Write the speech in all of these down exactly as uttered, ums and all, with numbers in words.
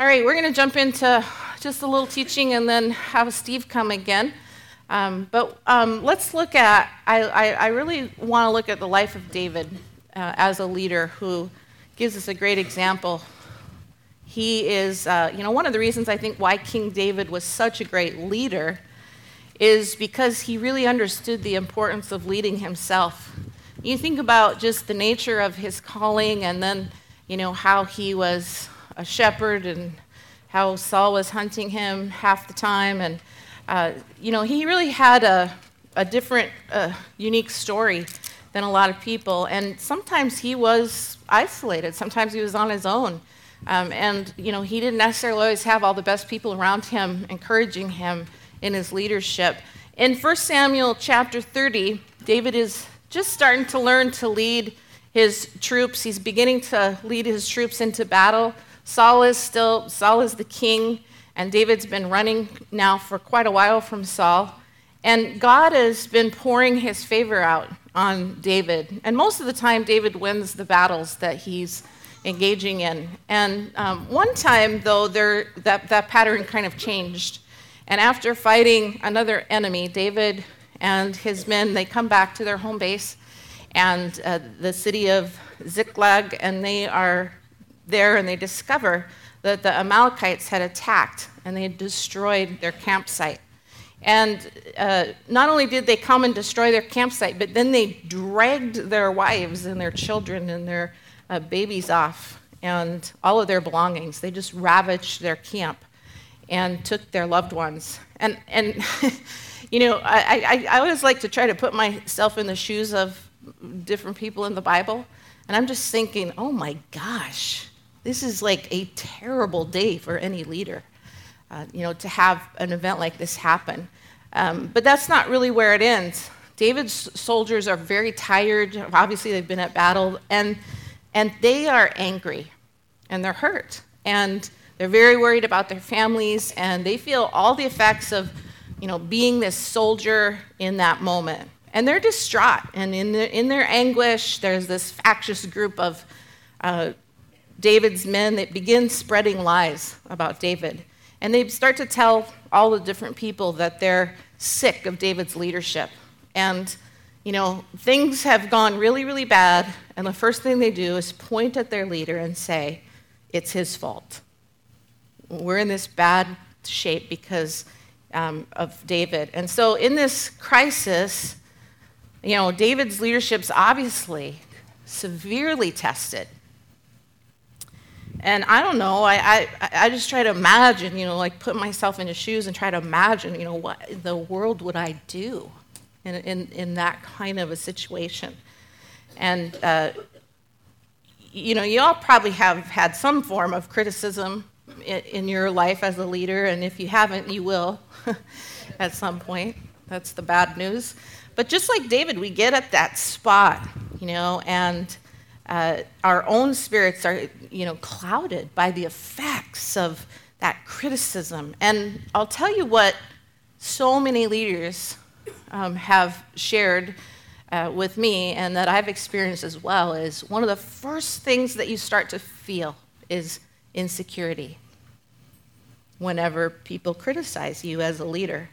All right, we're going to jump into just a little teaching and then have Steve come again. Um, but um, let's look at, I, I, I really want to look at the life of David uh, as a leader who gives us a great example. He is, uh, you know, one of the reasons I think why King David was such a great leader is because he really understood the importance of leading himself. You think about just the nature of his calling and then, you know, how he was a shepherd and how Saul was hunting him half the time and Uh, you know, he really had a, a different, uh, unique story than a lot of people. And sometimes he was isolated. Sometimes he was on his own. Um, and, you know, he didn't necessarily always have all the best people around him encouraging him in his leadership. In First Samuel chapter thirty, David is just starting to learn to lead his troops. He's beginning to lead his troops into battle. Saul is still, Saul is the king. And David's been running now for quite a while from Saul. And God has been pouring his favor out on David. And most of the time, David wins the battles that he's engaging in. And um, one time, though, there, that, that pattern kind of changed. And after fighting another enemy, David and his men, they come back to their home base and uh, the city of Ziklag, and they are there and they discover that the Amalekites had attacked, and they had destroyed their campsite. And uh, not only did they come and destroy their campsite, but then they dragged their wives and their children and their uh, babies off and all of their belongings. They just ravaged their camp and took their loved ones. And, and you know, I, I, I always like to try to put myself in the shoes of different people in the Bible, and I'm just thinking, oh my gosh, this is like a terrible day for any leader, uh, you know, to have an event like this happen. Um, but that's not really where it ends. David's soldiers are very tired. Obviously, they've been at battle, and and they are angry, and they're hurt, and they're very worried about their families, and they feel all the effects of, you know, being this soldier in that moment. And they're distraught, and in their, in their anguish, there's this factious group of uh, David's men that begin spreading lies about David. And they start to tell all the different people that they're sick of David's leadership. And, you know, things have gone really, really bad. And the first thing they do is point at their leader and say, it's his fault. We're in this bad shape because um, of David. And so in this crisis, you know, David's leadership's obviously severely tested. And I don't know, I, I I just try to imagine, you know, like put myself in his shoes and try to imagine, you know, what in the world would I do in in, in that kind of a situation. And, uh, you know, you all probably have had some form of criticism in, in your life as a leader, and if you haven't, you will at some point. That's the bad news. But just like David, we get at that spot, you know, and Uh, our own spirits are, you know, clouded by the effects of that criticism. And I'll tell you what so many leaders um, have shared uh, with me and that I've experienced as well is one of the first things that you start to feel is insecurity whenever people criticize you as a leader.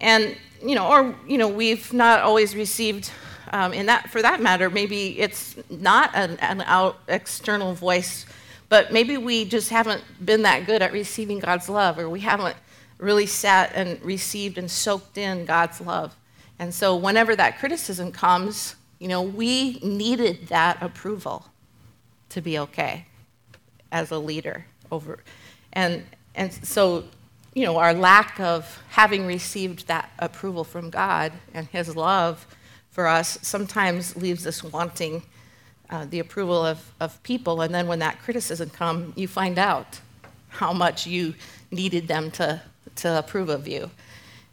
And, you know, or, you know, we've not always received... Um, and that, for that matter, maybe it's not an, an out external voice, but maybe we just haven't been that good at receiving God's love, or we haven't really sat and received and soaked in God's love. And so whenever that criticism comes, you know, we needed that approval to be okay as a leader. Over, and and so, you know, our lack of having received that approval from God and His love for us sometimes leaves us wanting uh, the approval of, of people, and then when that criticism comes, you find out how much you needed them to, to approve of you.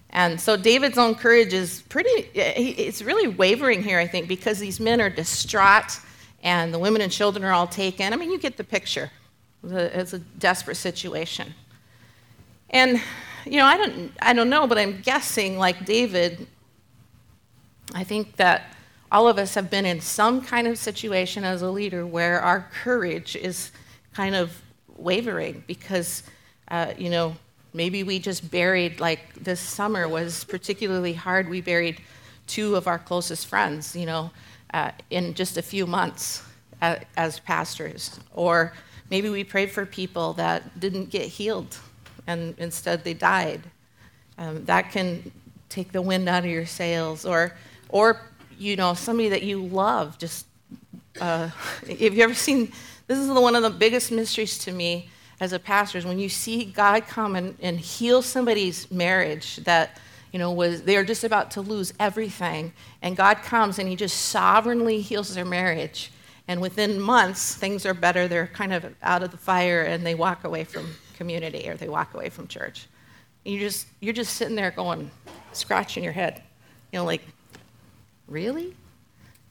And so David's own courage is pretty, it's really wavering here, I think, because these men are distraught, and the women and children are all taken. I mean, you get the picture. It's a desperate situation. And, you know, I don't, I don't know, but I'm guessing, like David, I think that all of us have been in some kind of situation as a leader where our courage is kind of wavering because, uh, you know, maybe we just buried, like this summer was particularly hard. We buried two of our closest friends, you know, uh, in just a few months uh, as pastors. Or maybe we prayed for people that didn't get healed and instead they died. Um, that can take the wind out of your sails. Or, or you know, somebody that you love just, uh, have you ever seen, this is one of the biggest mysteries to me as a pastor, is when you see God come and, and heal somebody's marriage that, you know, was they are just about to lose everything, and God comes and he just sovereignly heals their marriage. And within months, things are better. They're kind of out of the fire, and they walk away from community or they walk away from church. And you just you're just sitting there going, scratching your head, you know, like, really?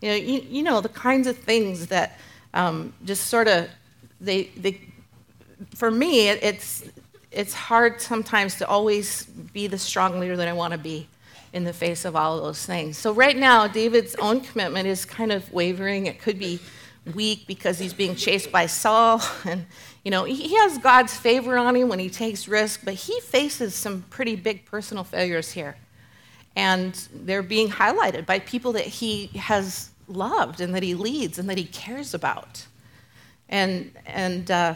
You know, you, you know the kinds of things that um, just sort of they they. For me, it, it's it's hard sometimes to always be the strong leader that I want to be in the face of all of those things. So right now, David's own commitment is kind of wavering. It could be weak because he's being chased by Saul. And, you know, he has God's favor on him when he takes risks, but he faces some pretty big personal failures here. And they're being highlighted by people that he has loved and that he leads and that he cares about. And, and uh,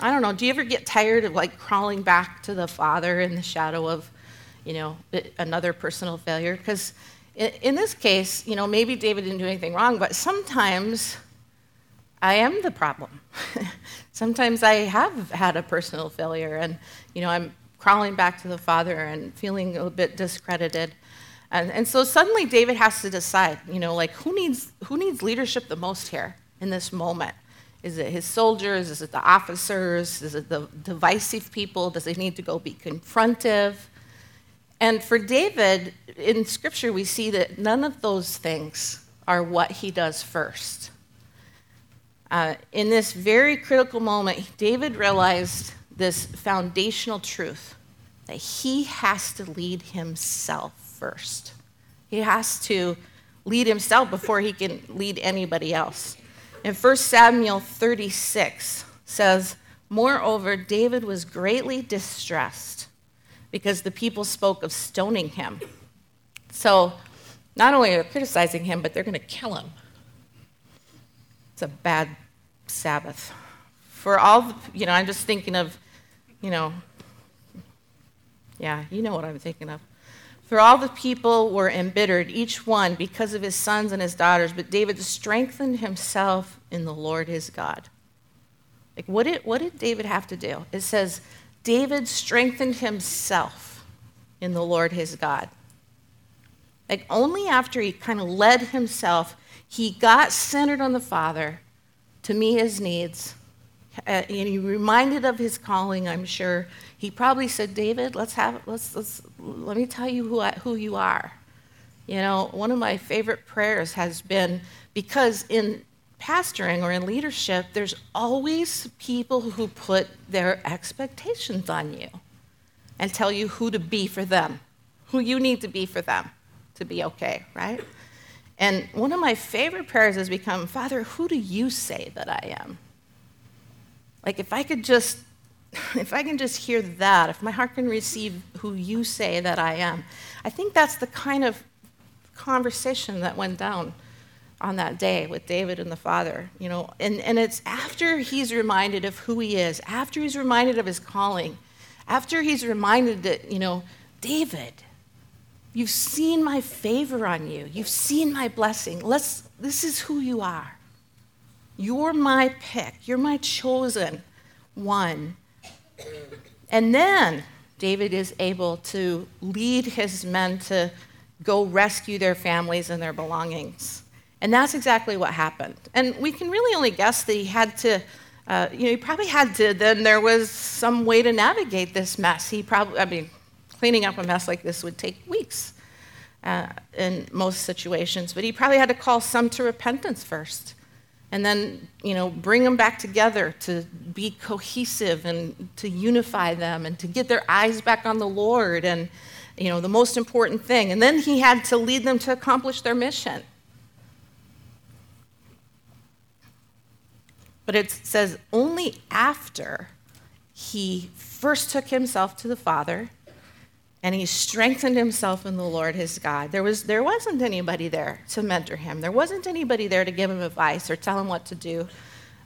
I don't know, do you ever get tired of, like, crawling back to the Father in the shadow of, you know, another personal failure? Because in this case, you know, maybe David didn't do anything wrong, but sometimes I am the problem. Sometimes I have had a personal failure, and, you know, I'm crawling back to the Father and feeling a bit discredited. And, and so suddenly David has to decide, you know, like, who needs who needs leadership the most here in this moment? Is it his soldiers? Is it the officers? Is it the divisive people? Does he need to go be confrontive? And for David, in Scripture, we see that none of those things are what he does first. Uh, in this very critical moment, David realized this foundational truth, that he has to lead himself first. He has to lead himself before he can lead anybody else. And First Samuel thirty-six says, "Moreover, David was greatly distressed because the people spoke of stoning him." So not only are they criticizing him, but they're going to kill him. It's a bad Sabbath. For all, the, you know, I'm just thinking of, you know, yeah, you know what I'm thinking of. For all the people were embittered, each one because of his sons and his daughters, but David strengthened himself in the Lord his God. Like, what did, what did David have to do? It says, David strengthened himself in the Lord his God. Like, only after he kind of led himself, he got centered on the Father, to meet his needs, and he reminded of his calling, I'm sure. He probably said, David, let's have, let's, let's, let me tell you who I, who you are. You know, one of my favorite prayers has been, because in pastoring or in leadership, there's always people who put their expectations on you and tell you who to be for them, who you need to be for them to be okay, right? And one of my favorite prayers has become, Father, who do you say that I am? Like, if I could just, if I can just hear that, if my heart can receive who you say that I am, I think that's the kind of conversation that went down on that day with David and the Father, you know. And, and it's after he's reminded of who he is, after he's reminded of his calling, after he's reminded that, you know, David, you've seen my favor on you. You've seen my blessing. Let's, this is who you are. You're my pick. You're my chosen one. And then David is able to lead his men to go rescue their families and their belongings. And that's exactly what happened. And we can really only guess that he had to, uh, you know, he probably had to, then there was some way to navigate this mess. He probably, I mean, cleaning up a mess like this would take weeks uh, in most situations. But he probably had to call some to repentance first. And then, you know, bring them back together to be cohesive and to unify them and to get their eyes back on the Lord and, you know, the most important thing. And then he had to lead them to accomplish their mission. But it says only after he first took himself to the Father and he strengthened himself in the Lord his God. There was, there wasn't anybody there to mentor him. There wasn't anybody there to give him advice or tell him what to do.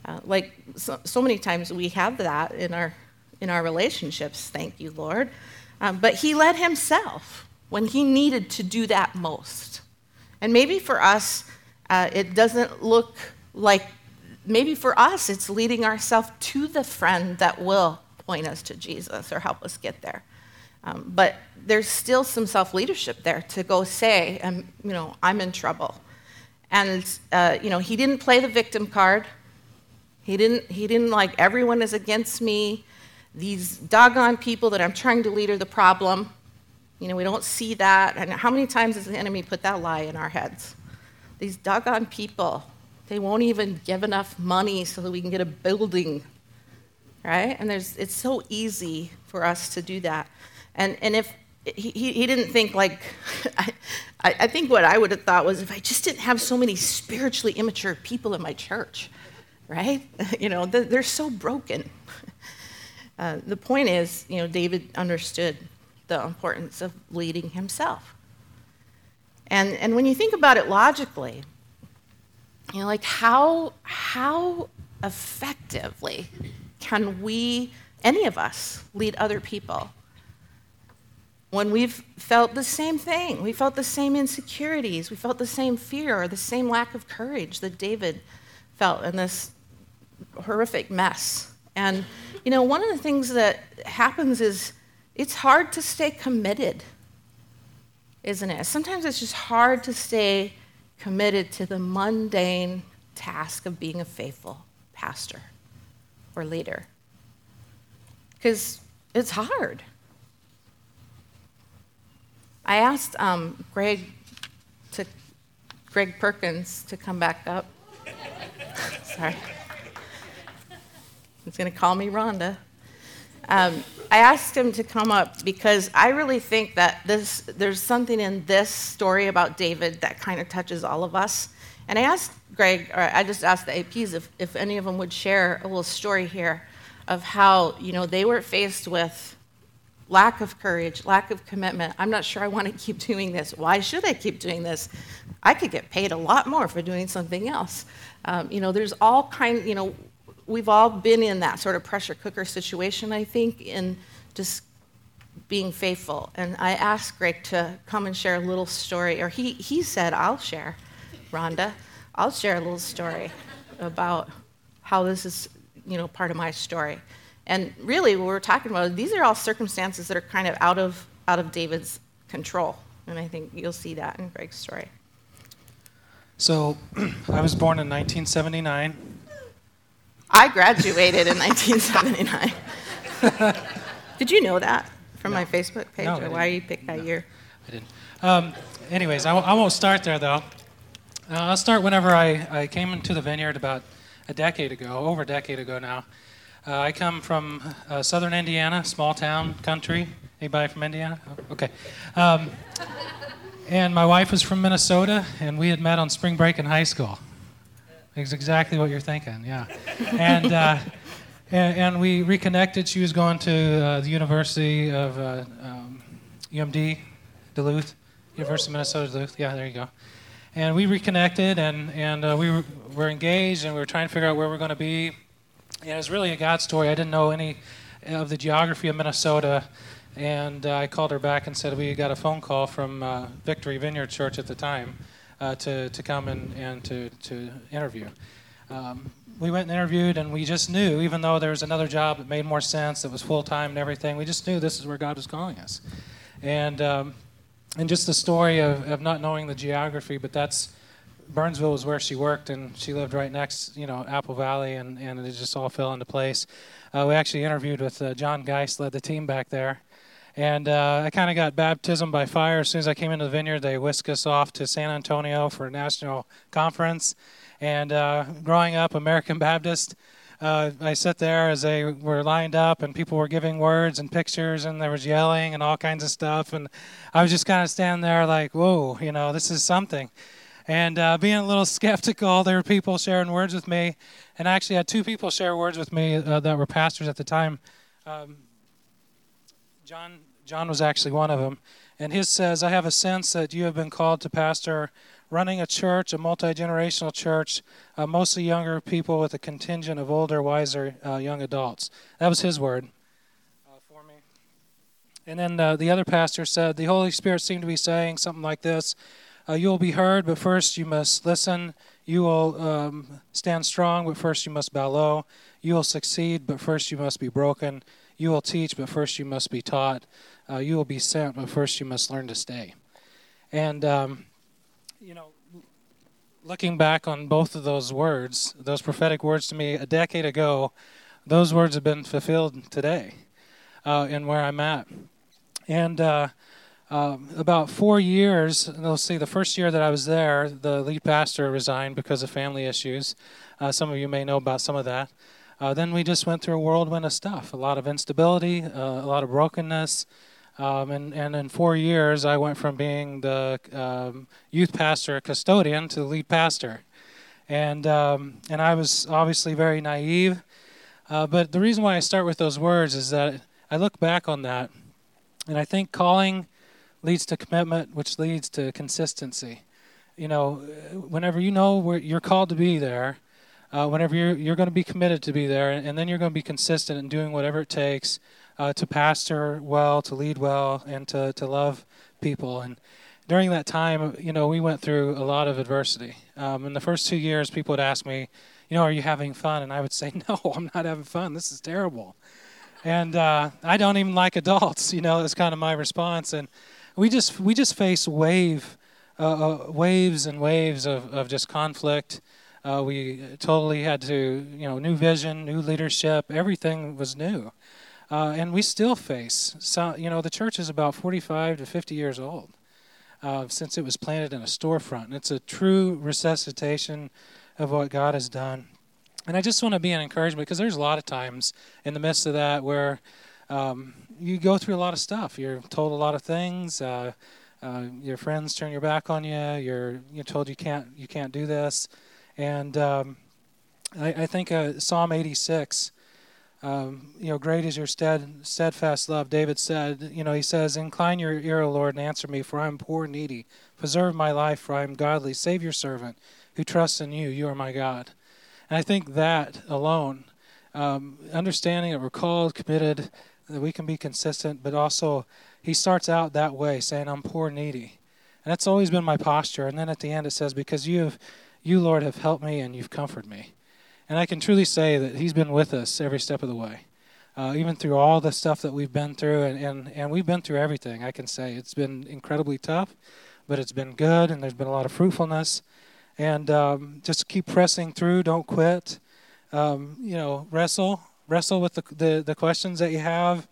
Uh, like so, so many times we have that in our in our relationships, thank you, Lord. Um, but he led himself when he needed to do that most. And maybe for us, uh, it doesn't look like, maybe for us, it's leading ourselves to the friend that will point us to Jesus or help us get there. Um, but there's still some self-leadership there to go say, um, you know, I'm in trouble. And, uh, you know, he didn't play the victim card. He didn't, he didn't like, everyone is against me. These doggone people that I'm trying to lead are the problem. You know, we don't see that. And how many times has the enemy put that lie in our heads? These doggone people, they won't even give enough money so that we can get a building, right? And there's, it's so easy for us to do that. And and if he he didn't think like, I I think what I would have thought was if I just didn't have so many spiritually immature people in my church, right? You know, they're, they're so broken. Uh, the point is, you know, David understood the importance of leading himself. And and when you think about it logically, you know, like how how effectively can we, any of us, lead other people when we've felt the same thing? We felt the same insecurities, we felt the same fear or the same lack of courage that David felt in this horrific mess. And, you know, one of the things that happens is it's hard to stay committed, isn't it? Sometimes it's just hard to stay committed to the mundane task of being a faithful pastor or leader because it's hard. I asked um, Greg to Greg Perkins to come back up. Sorry. He's going to call me Rhonda. Um, I asked him to come up because I really think that this, there's something in this story about David that kind of touches all of us. And I asked Greg, or I just asked the A Ps if, if any of them would share a little story here of how, you know, they were faced with lack of courage, lack of commitment. I'm not sure I want to keep doing this. Why should I keep doing this? I could get paid a lot more for doing something else. Um, you know, there's all kind, you know, we've all been in that sort of pressure cooker situation, I think, in just being faithful. And I asked Greg to come and share a little story, or he, he said, I'll share, Rhonda, I'll share a little story about how this is, you know, part of my story. And really what we're talking about, these are all circumstances that are kind of out of out of David's control. And I think you'll see that in Greg's story. So I was born in nineteen seventy-nine. I graduated in nineteen seventy-nine. Did you know that from no. my Facebook page, no, or why you picked that no, year? I didn't. Um, anyways, I, w- I won't start there, though. Uh, I'll start whenever I, I came into the vineyard about a decade ago, over a decade ago now. Uh, I come from uh, southern Indiana, small town, country. Anybody from Indiana? Oh, okay. Um, and my wife was from Minnesota, and we had met on spring break in high school. It's exactly what you're thinking, yeah. And uh, and, and we reconnected. She was going to uh, the University of uh, um, U M D, Duluth, University of Minnesota, Duluth. Yeah, there you go. And we reconnected, and, and uh, we were, were engaged, and we were trying to figure out where we were going to be. And it was really a God story. I didn't know any of the geography of Minnesota, and uh, I called her back and said, we got a phone call from uh, Victory Vineyard Church at the time. Uh, to, to come and, and to, to interview. Um, we went and interviewed, and we just knew, even though there was another job that made more sense, that was full-time and everything, we just knew this is where God was calling us. And um, and just the story of, of not knowing the geography, but that's, Burnsville was where she worked, and she lived right next, you know, Apple Valley, and, and it just all fell into place. Uh, we actually interviewed with uh, John Geist, led the team back there. And uh, I kind of got baptism by fire. As soon as I came into the vineyard, they whisked us off to San Antonio for a national conference. And uh, growing up American Baptist, uh, I sat there as they were lined up, and people were giving words and pictures, and there was yelling and all kinds of stuff. And I was just kind of standing there like, whoa, you know, this is something. and uh, being a little skeptical. There were people sharing words with me, and I actually had two people share words with me uh, that were pastors at the time. Um, John John was actually one of them, and his says, "I have a sense that you have been called to pastor running a church, a multi-generational church, uh, mostly younger people with a contingent of older, wiser uh, young adults." That was his word uh, for me. And then uh, the other pastor said, "The Holy Spirit seemed to be saying something like this. Uh, you will be heard, but first you must listen. You will um, stand strong, but first you must bow low. You will succeed, but first you must be broken. You will teach, but first you must be taught. Uh, you will be sent, but first you must learn to stay." And um, you know, looking back on both of those words, those prophetic words to me a decade ago, those words have been fulfilled today uh, in where I'm at. And uh, uh, about four years, let's see, the first year that I was there, the lead pastor resigned because of family issues. Uh, some of you may know about some of that. Uh, then we just went through a whirlwind of stuff, a lot of instability, uh, a lot of brokenness. Um, and, and in four years, I went from being the um, youth pastor custodian to lead pastor. And um, and I was obviously very naive. Uh, but the reason why I start with those words is that I look back on that, and I think calling leads to commitment, which leads to consistency. You know, whenever you know where you're called to be there, Uh, whenever you're, you're going to be committed to be there, and, and then you're going to be consistent in doing whatever it takes uh, to pastor well, to lead well, and to, to love people. And during that time, you know, we went through a lot of adversity. Um, in the first two years, people would ask me, you know, "Are you having fun?" And I would say, "No, I'm not having fun. This is terrible." And uh, I don't even like adults, you know, that's kind of my response. And we just we just face wave, uh, uh, waves and waves of, of just conflict. Uh, we totally had to, you know, new vision, new leadership, everything was new. Uh, and we still face, so, you know, the church is about forty-five to fifty years old uh, since it was planted in a storefront. And it's a true resuscitation of what God has done. And I just want to be an encouragement, because there's a lot of times in the midst of that where um, you go through a lot of stuff. You're told a lot of things. Uh, uh, your friends turn your back on you. You're you're told you can't you can't do this. And um, I, I think uh, Psalm eighty-six, um, you know, "Great is your stead, steadfast love." David said, you know, he says, "Incline your ear, O Lord, and answer me, for I am poor and needy. Preserve my life, for I am godly. Save your servant who trusts in you. You are my God." And I think that alone, um, understanding that we're called, committed, that we can be consistent, but also he starts out that way, saying, "I'm poor and needy." And that's always been my posture. And then at the end it says, "Because you have... You, Lord, have helped me and you've comforted me." And I can truly say that he's been with us every step of the way, uh, even through all the stuff that we've been through. And, and, and we've been through everything, I can say. It's been incredibly tough, but it's been good, and there's been a lot of fruitfulness. And um, just keep pressing through. Don't quit. Um, you know, wrestle. Wrestle with the, the, the questions that you have.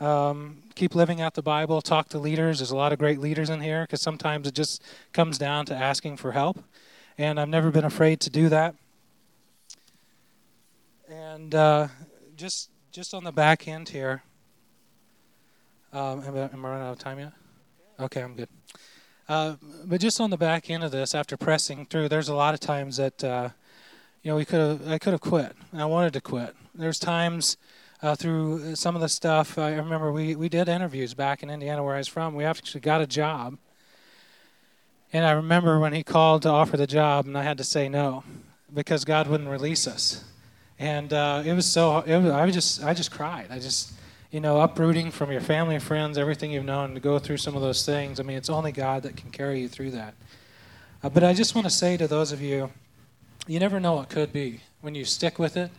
Um, keep living out the Bible. Talk to leaders. There's a lot of great leaders in here, because sometimes it just comes down to asking for help. And I've never been afraid to do that. And uh, just just on the back end here, um, am, I, am I running out of time yet? Okay, I'm good. Uh, but just on the back end of this, after pressing through, there's a lot of times that uh, you know we could have I could have quit. I wanted to quit. There's times uh, through some of the stuff. I remember we we did interviews back in Indiana, where I was from. We actually got a job. And I remember when he called to offer the job, and I had to say no, because God wouldn't release us. And uh, it was so it was, I was just I just cried. I just you know uprooting from your family and friends, everything you've known, to go through some of those things. I mean, it's only God that can carry you through that. Uh, but I just want to say to those of you, you never know what could be when you stick with it.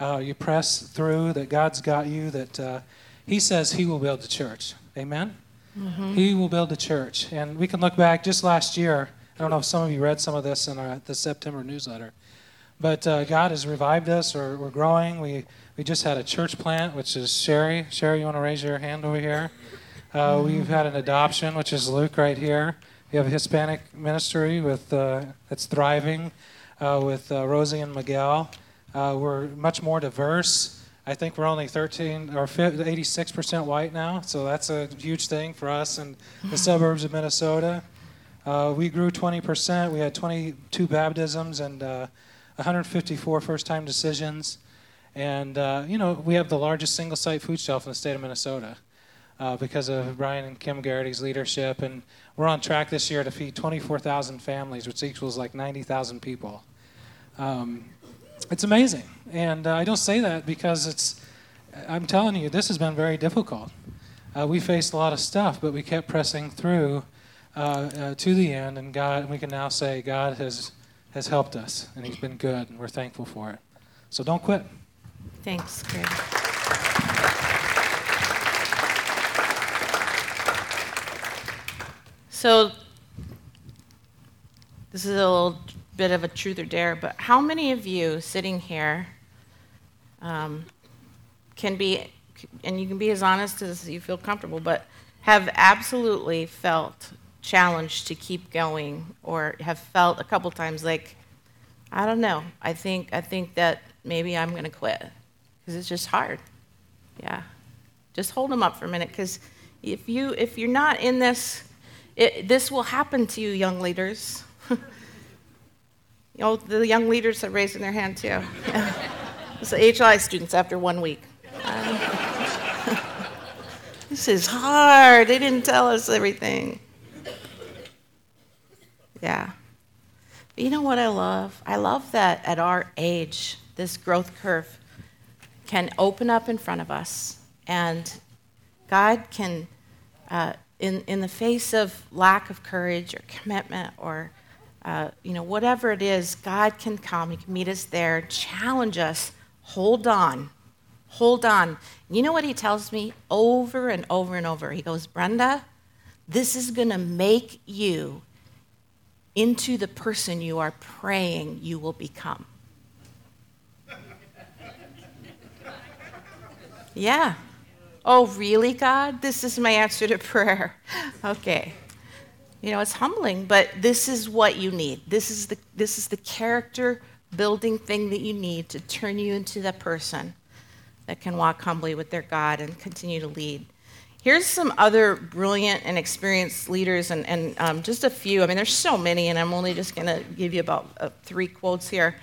Uh, you press through. That God's got you. That uh, He says He will build the church. Amen. Mm-hmm. He will build a church. And we can look back just last year. I don't know if some of you read some of this in our, the September newsletter. But uh, God has revived us, or we're growing. We we just had a church plant, which is Sherry. Sherry, you want to raise your hand over here? Uh, mm-hmm. We've had an adoption, which is Luke right here. We have a Hispanic ministry with uh, that's thriving uh, with uh, Rosie and Miguel. Uh, we're much more diverse. I think we're only thirteen or eighty-six percent white now, so that's a huge thing for us in the suburbs of Minnesota. Uh, we grew twenty percent. We had twenty-two baptisms and uh, one hundred fifty-four first-time decisions. And, uh, you know, we have the largest single-site food shelf in the state of Minnesota uh, because of Brian and Kim Garrity's leadership. And we're on track this year to feed twenty-four thousand families, which equals like ninety thousand people. Um, it's amazing. And uh, I don't say that because it's, I'm telling you, this has been very difficult. Uh, we faced a lot of stuff, but we kept pressing through uh, uh, to the end. And God, we can now say God has, has helped us, and he's been good, and we're thankful for it. So don't quit. Thanks, Greg. So this is a little bit of a truth or dare, but how many of you sitting here um, can be, and you can be as honest as you feel comfortable, but have absolutely felt challenged to keep going, or have felt a couple times like, I don't know, I think I think that maybe I'm going to quit. Because it's just hard. Yeah. Just hold them up for a minute, because if, you, if you're not in this, it, this will happen to you, young leaders. You know, the young leaders are raising their hand, too. So H L I students after one week. Uh, this is hard. They didn't tell us everything. Yeah. But you know what I love? I love that at our age, this growth curve can open up in front of us, and God can, uh, in in the face of lack of courage or commitment or uh, you know whatever it is, God can come. He can meet us there, challenge us. Hold on, hold on. You know what he tells me over and over and over? He goes, Brenda, this is going to make you into the person you are praying you will become. Yeah. Oh, really, God? This is my answer to prayer. Okay. You know, it's humbling, but this is what you need. This is the this is the character building thing that you need to turn you into that person that can walk humbly with their God and continue to lead. Here's some other brilliant and experienced leaders, and, and um, just a few. I mean, there's so many, and I'm only just going to give you about uh, three quotes here.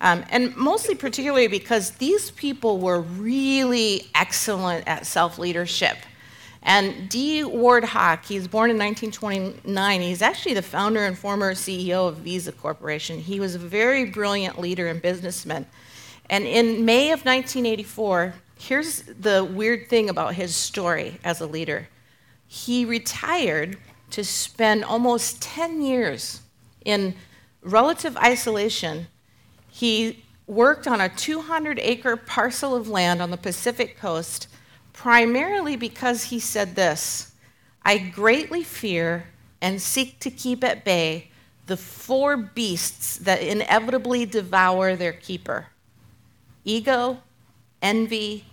Um, and mostly particularly because these people were really excellent at self-leadership. And D. Ward Hawk, he's born in nineteen twenty-nine. He's actually the founder and former C E O of Visa Corporation. He was a very brilliant leader and businessman. And in May of nineteen eighty-four, here's the weird thing about his story as a leader. He retired to spend almost ten years in relative isolation. He worked on a two hundred acre parcel of land on the Pacific coast, primarily because he said this, I greatly fear and seek to keep at bay the four beasts that inevitably devour their keeper, ego, envy,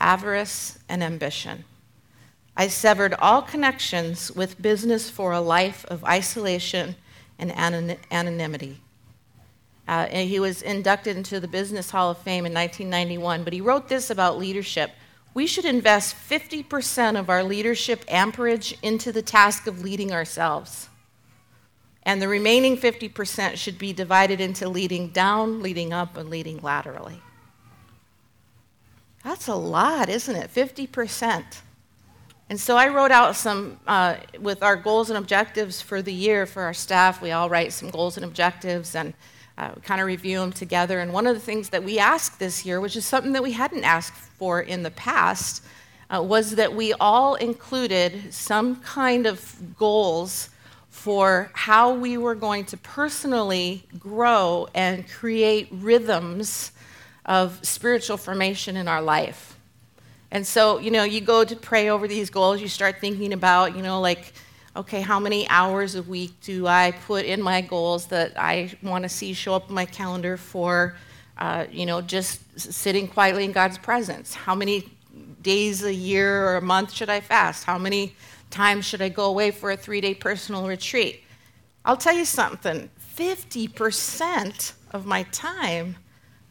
avarice, and ambition. I severed all connections with business for a life of isolation and anon- anonymity. Uh, and he was inducted into the Business Hall of Fame in nineteen ninety-one, but he wrote this about leadership. We should invest fifty percent of our leadership amperage into the task of leading ourselves. And the remaining fifty percent should be divided into leading down, leading up, and leading laterally. That's a lot, isn't it? fifty percent. And so I wrote out some, uh, with our goals and objectives for the year for our staff, we all write some goals and objectives, and Uh, kind of review them together. And one of the things that we asked this year, which is something that we hadn't asked for in the past, uh, was that we all included some kind of goals for how we were going to personally grow and create rhythms of spiritual formation in our life. And so, you know, you go to pray over these goals, you start thinking about, you know, like, okay, how many hours a week do I put in my goals that I want to see show up in my calendar for, uh, you know, just sitting quietly in God's presence? How many days a year or a month should I fast? How many times should I go away for a three-day personal retreat? I'll tell you something, fifty percent of my time,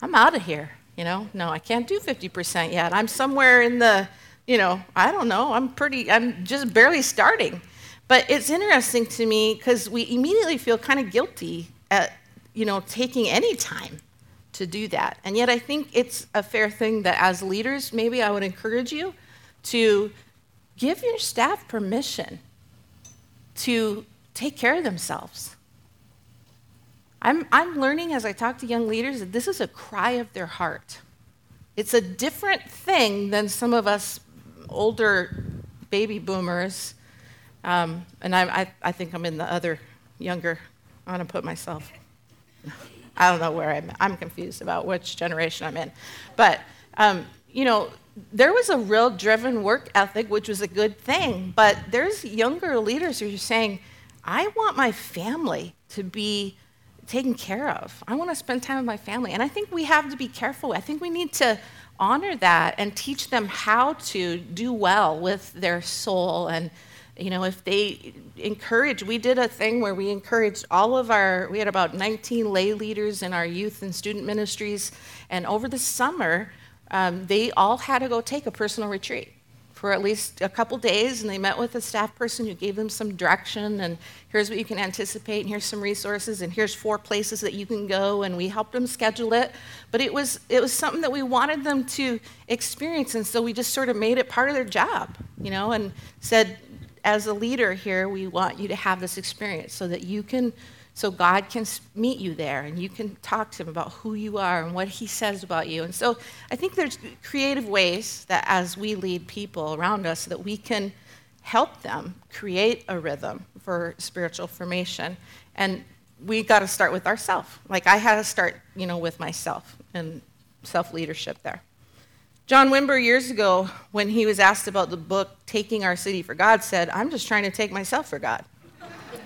I'm out of here, you know? No, I can't do fifty percent yet. I'm somewhere in the, you know, I don't know, I'm pretty, I'm just barely starting. But it's interesting to me because we immediately feel kind of guilty at, you know, taking any time to do that. And yet I think it's a fair thing that as leaders, maybe I would encourage you to give your staff permission to take care of themselves. I'm, I'm learning as I talk to young leaders that this is a cry of their heart. It's a different thing than some of us older baby boomers. Um, and I, I, I think I'm in the other younger. I'm going to put myself. I don't know where I'm I'm confused about which generation I'm in. But, um, you know, there was a real driven work ethic, which was a good thing. But there's younger leaders who are saying, I want my family to be taken care of. I want to spend time with my family. And I think we have to be careful. I think we need to honor that and teach them how to do well with their soul. And, you know, if they encourage, we did a thing where we encouraged all of our, we had about nineteen lay leaders in our youth and student ministries. And over the summer, um, they all had to go take a personal retreat for at least a couple days, and they met with a staff person who gave them some direction, and here's what you can anticipate, and here's some resources, and here's four places that you can go, and we helped them schedule it. But it was it was something that we wanted them to experience, and so we just sort of made it part of their job, you know, and said, as a leader here, we want you to have this experience so that you can, so God can meet you there, and you can talk to him about who you are and what he says about you. And so I think there's creative ways that as we lead people around us that we can help them create a rhythm for spiritual formation. And we got to start with ourselves. Like I had to start, you know, with myself and self-leadership there. John Wimber years ago, when he was asked about the book, Taking Our City for God, said, I'm just trying to take myself for God. And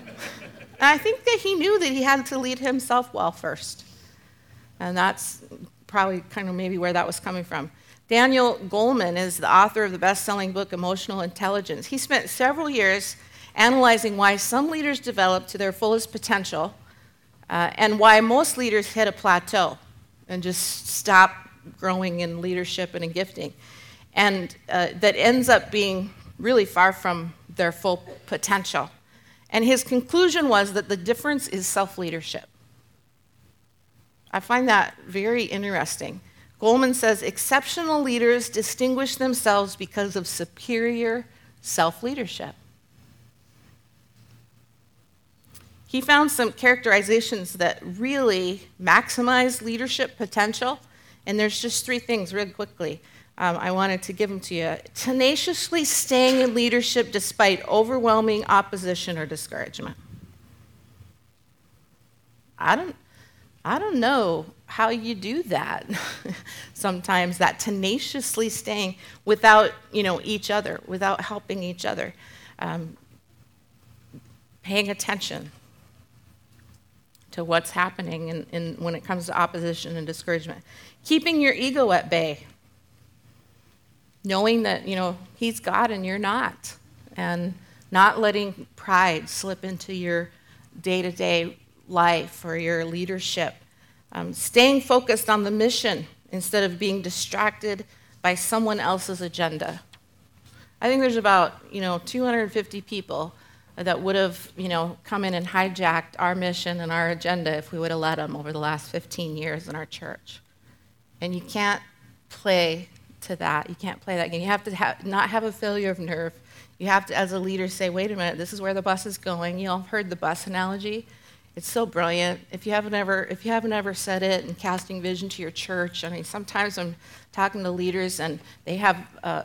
I think that he knew that he had to lead himself well first. And that's probably kind of maybe where that was coming from. Daniel Goleman is the author of the best-selling book, Emotional Intelligence. He spent several years analyzing why some leaders develop to their fullest potential uh, and why most leaders hit a plateau and just stop growing in leadership and in gifting. And uh, that ends up being really far from their full potential. And his conclusion was that the difference is self-leadership. I find that very interesting. Goleman says, exceptional leaders distinguish themselves because of superior self-leadership. He found some characterizations that really maximize leadership potential, and there's just three things real quickly. Um, I wanted to give them to you. Tenaciously staying in leadership despite overwhelming opposition or discouragement. I don't, I don't know how you do that sometimes, that tenaciously staying without, you know, each other, without helping each other, um, paying attention to what's happening in, in, when it comes to opposition and discouragement. Keeping your ego at bay. Knowing that, you know, he's God and you're not, and not letting pride slip into your day-to-day life or your leadership. Um, staying focused on the mission instead of being distracted by someone else's agenda. I think there's about, you know, two hundred fifty people that would have, you know, come in and hijacked our mission and our agenda if we would have let them over the last fifteen years in our church. And you can't play to that. You can't play that game. You have to ha- not have a failure of nerve. You have to, as a leader, say, wait a minute, this is where the bus is going. You all have heard the bus analogy. It's so brilliant. If you haven't ever, if you haven't ever said it in Casting Vision to your church, I mean, sometimes I'm talking to leaders and they have, uh,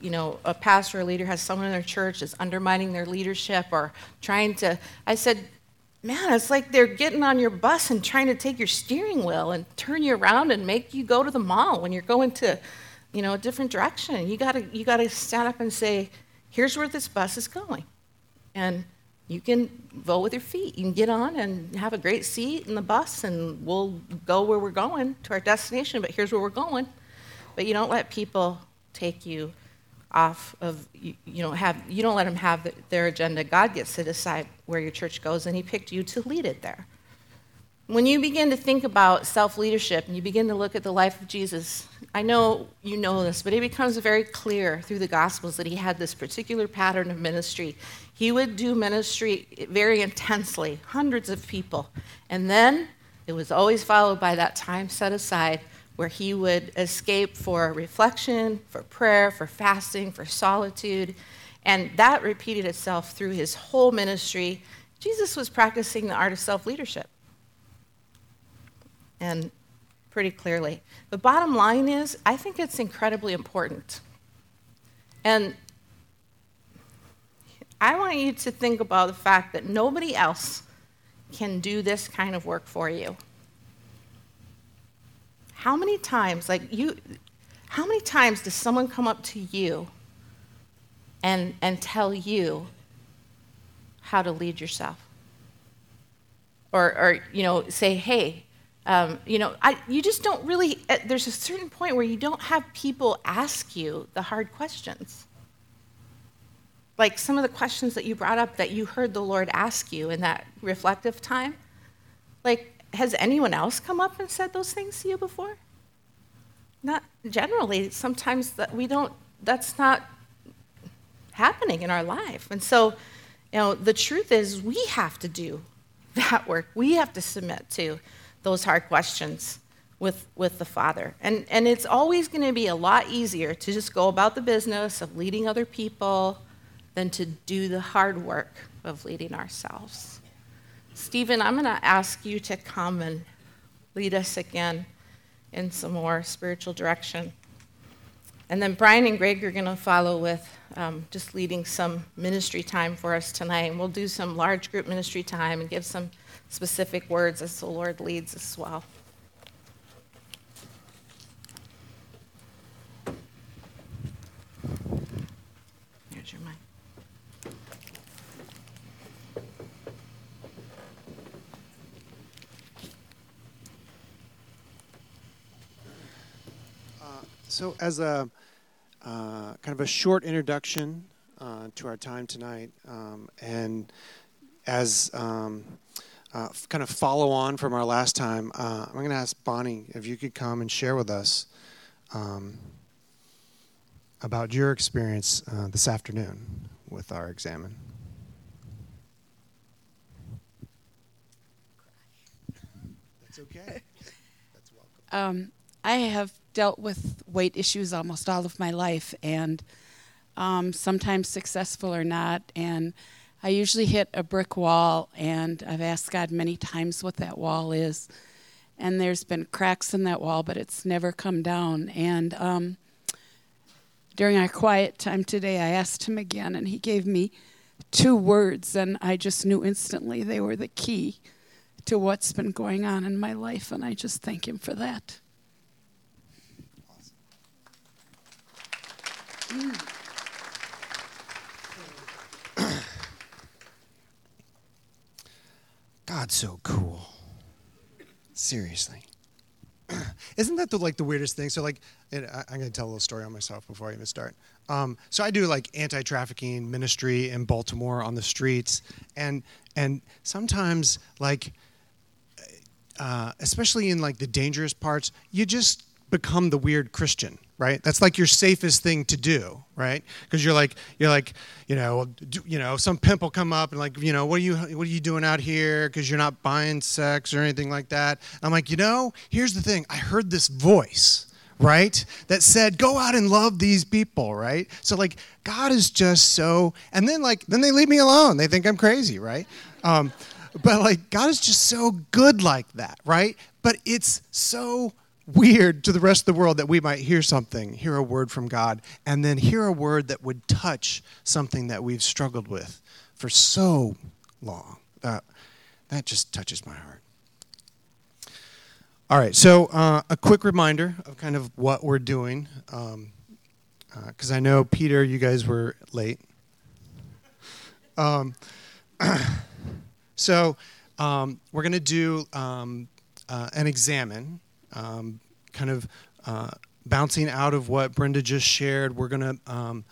you know, a pastor or leader has someone in their church that's undermining their leadership or trying to, I said, man, it's like they're getting on your bus and trying to take your steering wheel and turn you around and make you go to the mall when you're going to, you know, a different direction. You gotta, you gotta stand up and say, here's where this bus is going. And you can vote with your feet. You can get on and have a great seat in the bus, and we'll go where we're going to our destination, but here's where we're going. But you don't let people take you off of, you, you know, have, you don't let them have the, their agenda. God gets to decide where your church goes, and he picked you to lead it there. When you begin to think about self-leadership and you begin to look at the life of Jesus, I know you know this, but it becomes very clear through the Gospels that he had this particular pattern of ministry. He would do ministry very intensely, hundreds of people. And then it was always followed by that time set aside where he would escape for reflection, for prayer, for fasting, for solitude. And that repeated itself through his whole ministry. Jesus was practicing the art of self-leadership. And pretty clearly. The bottom line is, I think it's incredibly important. And I want you to think about the fact that nobody else can do this kind of work for you. How many times, like you, how many times does someone come up to you and, and tell you how to lead yourself? Or, or you know, say, hey, Um, you know, I, you just don't really, uh, there's a certain point where you don't have people ask you the hard questions. Like some of the questions that you brought up that you heard the Lord ask you in that reflective time. Like, has anyone else come up and said those things to you before? Not generally. Sometimes that we don't, that's not happening in our life. And so, you know, the truth is we have to do that work. We have to submit to those hard questions with, with the Father. And, and it's always going to be a lot easier to just go about the business of leading other people than to do the hard work of leading ourselves. Stephen, I'm going to ask you to come and lead us again in some more spiritual direction. And then Brian and Greg are going to follow with um, just leading some ministry time for us tonight. And we'll do some large group ministry time and give some specific words as the Lord leads as well. Here's your mic. Uh, so as a uh, kind of a short introduction uh, to our time tonight, um, and as um, Uh, kind of follow on from our last time, uh, I'm going to ask Bonnie if you could come and share with us um, about your experience uh, this afternoon with our examine. That's okay. That's welcome. Um, I have dealt with weight issues almost all of my life, and um, sometimes successful or not, and I usually hit a brick wall, and I've asked God many times what that wall is. And there's been cracks in that wall, but it's never come down. And um, during our quiet time today, I asked him again, and he gave me two words, and I just knew instantly they were the key to what's been going on in my life, and I just thank him for that. Awesome. Mm. God's so cool. Seriously. Isn't that the, like the weirdest thing? So like, and I, I'm going to tell a little story on myself before I even start. Um, so I do like anti-trafficking ministry in Baltimore on the streets. And, and sometimes like, uh, especially in like the dangerous parts, you just become the weird Christian, right? That's like your safest thing to do, right? Because you're like, you're like, you know, do, you know, some pimp will come up and like, you know, what are you, what are you doing out here? Because you're not buying sex or anything like that. And I'm like, you know, here's the thing. I heard this voice, right? That said, go out and love these people, right? So like, God is just so, and then like, then they leave me alone. They think I'm crazy, right? Um, but like, God is just so good like that, right? But it's so weird to the rest of the world that we might hear something, hear a word from God, and then hear a word that would touch something that we've struggled with for so long. Uh, that just touches my heart. All right, so uh, a quick reminder of kind of what we're doing, um, uh, 'cause I know, Peter, you guys were late. Um, so um, we're going to do um, uh, an examine. Um, kind of uh, bouncing out of what Brenda just shared, we're going to um,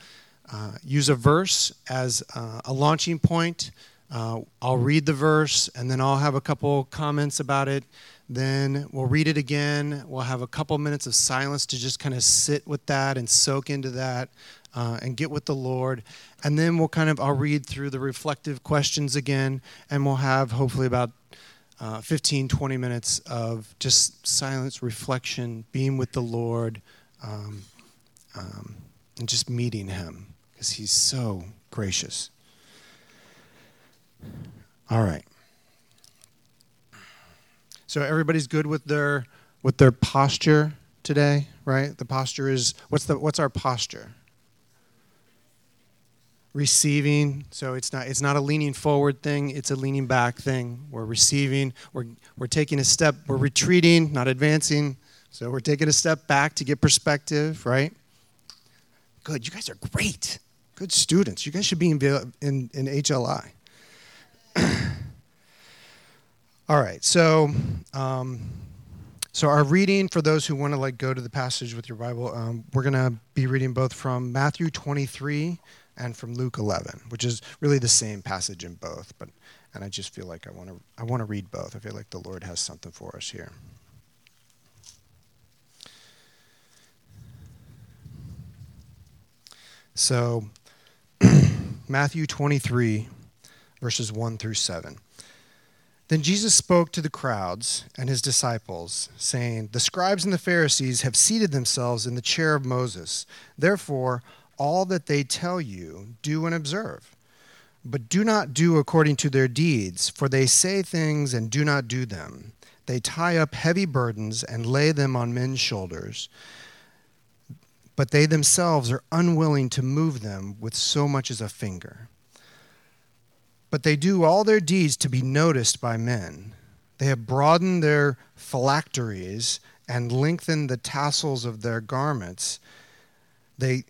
uh, use a verse as uh, a launching point Uh, I'll read the verse, and then I'll have a couple comments about it. Then we'll read it again. We'll have a couple minutes of silence to just kind of sit with that and soak into that uh, and get with the Lord. And then we'll kind of, I'll read through the reflective questions again, and we'll have hopefully about uh, fifteen, twenty minutes of just silence, reflection, being with the Lord, um, um, and just meeting him because he's so gracious. All right. So everybody's good with their with their posture today, right? The posture is what's the what's our posture? Receiving. So it's not it's not a leaning forward thing, it's a leaning back thing. We're receiving, we're we're taking a step, we're retreating, not advancing. So we're taking a step back to get perspective, right? Good. You guys are great. Good students. You guys should be in in, in H L I. All right, so um, so our reading, for those who want to like go to the passage with your Bible, um, we're going to be reading both from Matthew twenty-three and from Luke eleven, which is really the same passage in both. But and I just feel like I want to I want to read both. I feel like the Lord has something for us here. So Matthew twenty-three, verses one through seven. Then Jesus spoke to the crowds and his disciples, saying, "The scribes and the Pharisees have seated themselves in the chair of Moses. Therefore, all that they tell you, do and observe. But do not do according to their deeds, for they say things and do not do them. They tie up heavy burdens and lay them on men's shoulders, but they themselves are unwilling to move them with so much as a finger. But they do all their deeds to be noticed by men. They have broadened their phylacteries and lengthened the tassels of their garments. They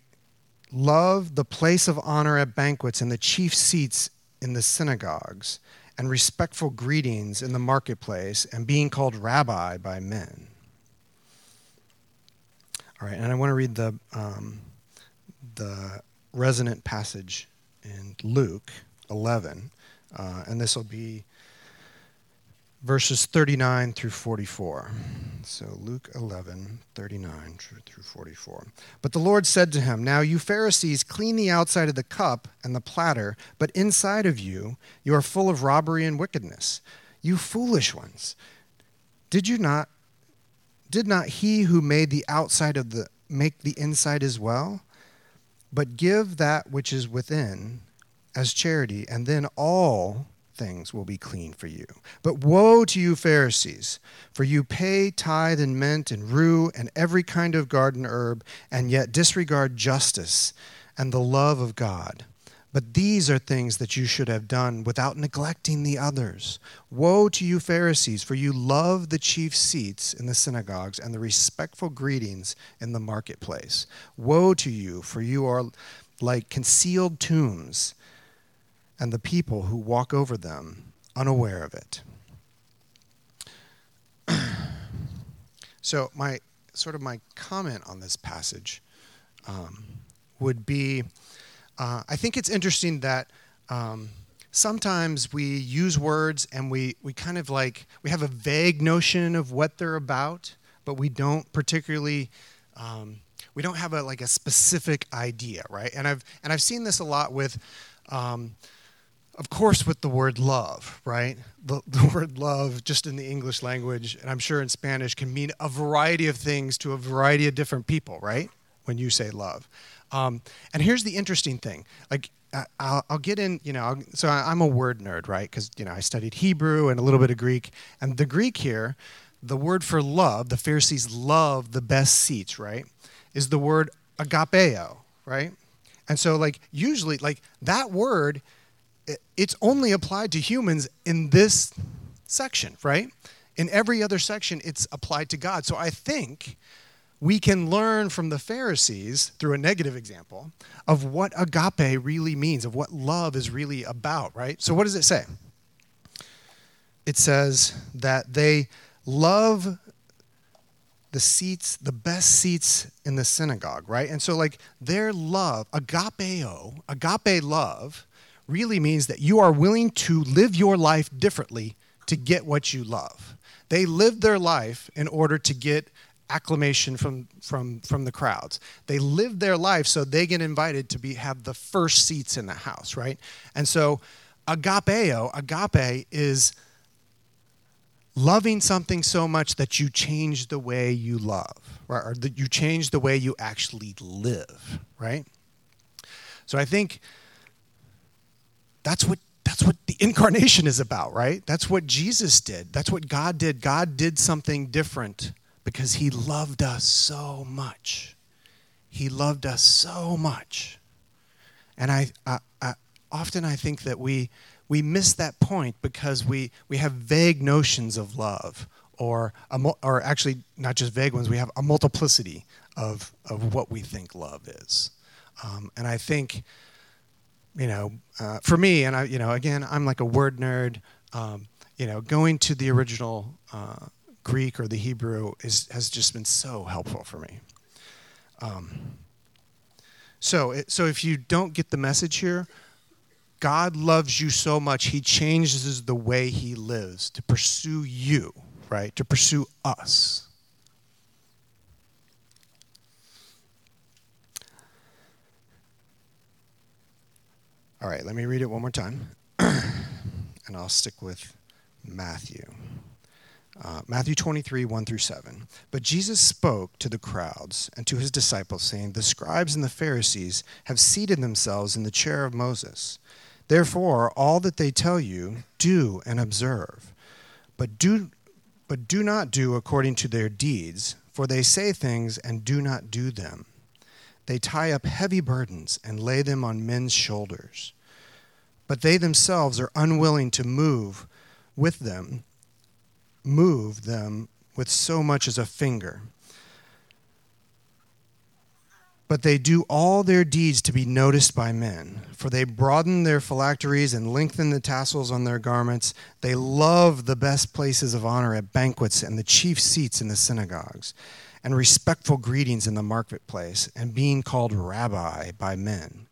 love the place of honor at banquets and the chief seats in the synagogues and respectful greetings in the marketplace and being called rabbi by men." All right, and I want to read the um, the resonant passage in Luke eleven, uh, and this will be verses thirty-nine through forty-four. So Luke eleven, thirty-nine through forty-four. "But the Lord said to him, 'Now you Pharisees clean the outside of the cup and the platter, but inside of you you are full of robbery and wickedness. You foolish ones, did you not? Did not he who made the outside of the make the inside as well? But give that which is within as charity, and then all things will be clean for you. But woe to you, Pharisees, for you pay tithe and mint and rue and every kind of garden herb, and yet disregard justice and the love of God. But these are things that you should have done without neglecting the others. Woe to you, Pharisees, for you love the chief seats in the synagogues and the respectful greetings in the marketplace. Woe to you, for you are like concealed tombs, and the people who walk over them, unaware of it.'" So my sort of my comment on this passage um, would be, uh, I think it's interesting that um, sometimes we use words and we we kind of like we have a vague notion of what they're about, but we don't particularly. Um, we don't have a like a specific idea, right? And I've and I've seen this a lot with. Um, Of course, with the word love, right? The, the word love, just in the English language, and I'm sure in Spanish, can mean a variety of things to a variety of different people, right? When you say love. Um, and here's the interesting thing. Like, I, I'll, I'll get in, you know, I'll, so I, I'm a word nerd, right? Because, you know, I studied Hebrew and a little bit of Greek. And the Greek here, the word for love, the Pharisees love the best seats, right, is the word agapeo, right? And so, like, usually, like, that word, it's only applied to humans in this section, right? In every other section, it's applied to God. So I think we can learn from the Pharisees, through a negative example, of what agape really means, of what love is really about, right? So what does it say? It says that they love the seats, the best seats in the synagogue, right? And so, like, their love, agapeo, agape love, really means that you are willing to live your life differently to get what you love. They lived their life in order to get acclamation from from from the crowds. They lived their life so they get invited to be have the first seats in the house, right? And so agapeo, agape is loving something so much that you change the way you love, right? Or that you change the way you actually live, right? So I think that's what That's what the incarnation is about, right? That's what Jesus did. That's what God did. God did something different because he loved us so much. He loved us so much. And I, I, I often I think that we we miss that point because we, we have vague notions of love, or or actually not just vague ones, we have a multiplicity of, of what we think love is. Um, and I think... You know, uh, for me, and I, you know, again, I'm like a word nerd. Um, you know, going to the original uh, Greek or the Hebrew is has just been so helpful for me. Um, so, it, so if you don't get the message here, God loves you so much, he changes the way he lives to pursue you, right? To pursue us. All right, let me read it one more time, and I'll stick with Matthew. Uh, Matthew twenty-three, one through seven. But Jesus spoke to the crowds and to his disciples, saying, "The scribes and the Pharisees have seated themselves in the chair of Moses. Therefore, all that they tell you, do and observe. But do, but do not do according to their deeds, for they say things and do not do them. They tie up heavy burdens and lay them on men's shoulders, but they themselves are unwilling to move with them, move them with so much as a finger. But they do all their deeds to be noticed by men, for they broaden their phylacteries and lengthen the tassels on their garments. They love the best places of honor at banquets and the chief seats in the synagogues, and respectful greetings in the marketplace, and being called rabbi by men.